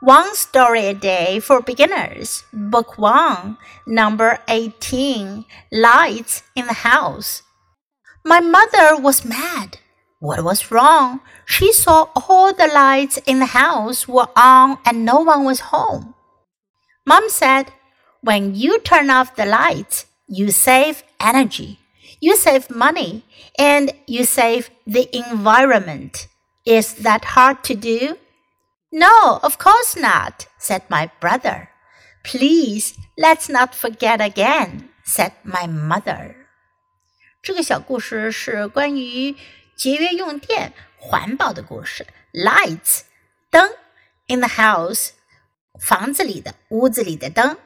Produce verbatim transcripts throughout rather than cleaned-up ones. One Story a Day for Beginners, Book one, Number eighteen, Lights in the House. My mother was mad. What was wrong? She saw all the lights in the house were on and no one was home. Mom said, When you turn off the lights, you save energy, you save money, and you save the environment. Is that hard to do?No, of course not, said my brother. Please, let's not forget again, said my mother. 这个小故事是关于节约用电、环保的故事。Lights, 灯 in the house, 房子里的、屋子里的灯。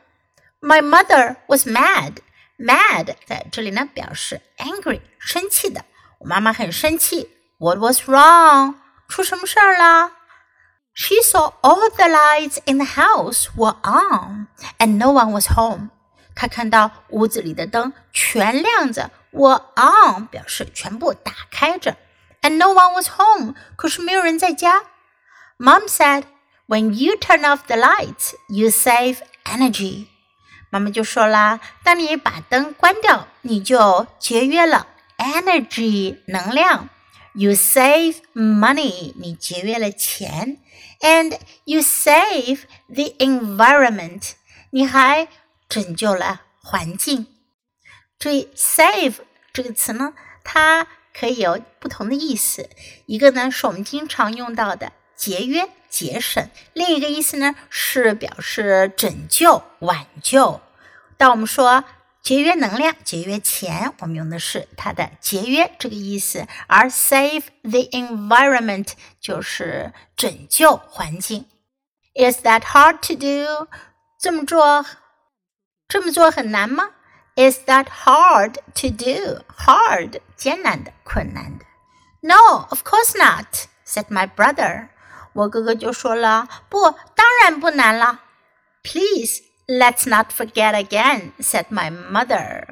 My mother was mad. Mad 在这里呢表示 angry, 生气的。我妈妈很生气。What was wrong? 出什么事儿了？She saw all the lights in the house were on, and no one was home. 她看到屋子里的灯全亮着 were on 表示全部打开着 and no one was home, 可是没有人在家。Mom said, when you turn off the lights, you save energy. 妈妈就说啦，当你把灯关掉，你就节约了 energy 能量。You save money, 你节约了钱 and you save the environment, 你还拯救了环境。注意 save 这个词呢，它可以有不同的意思。一个呢是我们经常用到的节约、节省，另一个意思呢是表示拯救、挽救。当我们说节约能量、节约钱，我们用的是它的节约这个意思，而 save the environment 就是拯救环境。Is that hard to do? 这么做，这么做很难吗？ Is that hard to do? Hard 艰难的、困难的。No, of course not, said my brother. 我哥哥就说了，不，当然不难了。Please.Let's not forget again, said my mother.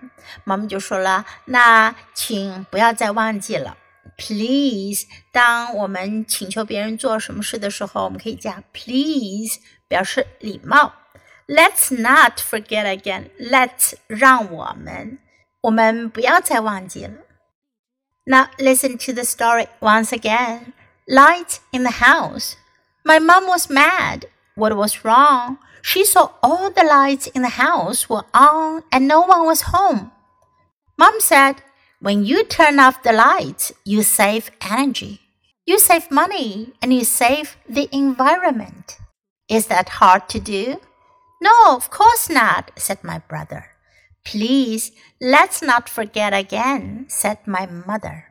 妈妈就说了，那请不要再忘记了。Please, 当我们请求别人做什么事的时候，我们可以加 please 表示礼貌。Let's not forget again. Let's 让我们，我们不要再忘记了。Now listen to the story once again. Lights in the house. My mom was mad. What was wrong?She saw all the lights in the house were on and no one was home. Mom said, when you turn off the lights, you save energy, you save money, and you save the environment. Is that hard to do? No, of course not, said my brother. Please, let's not forget again, said my mother.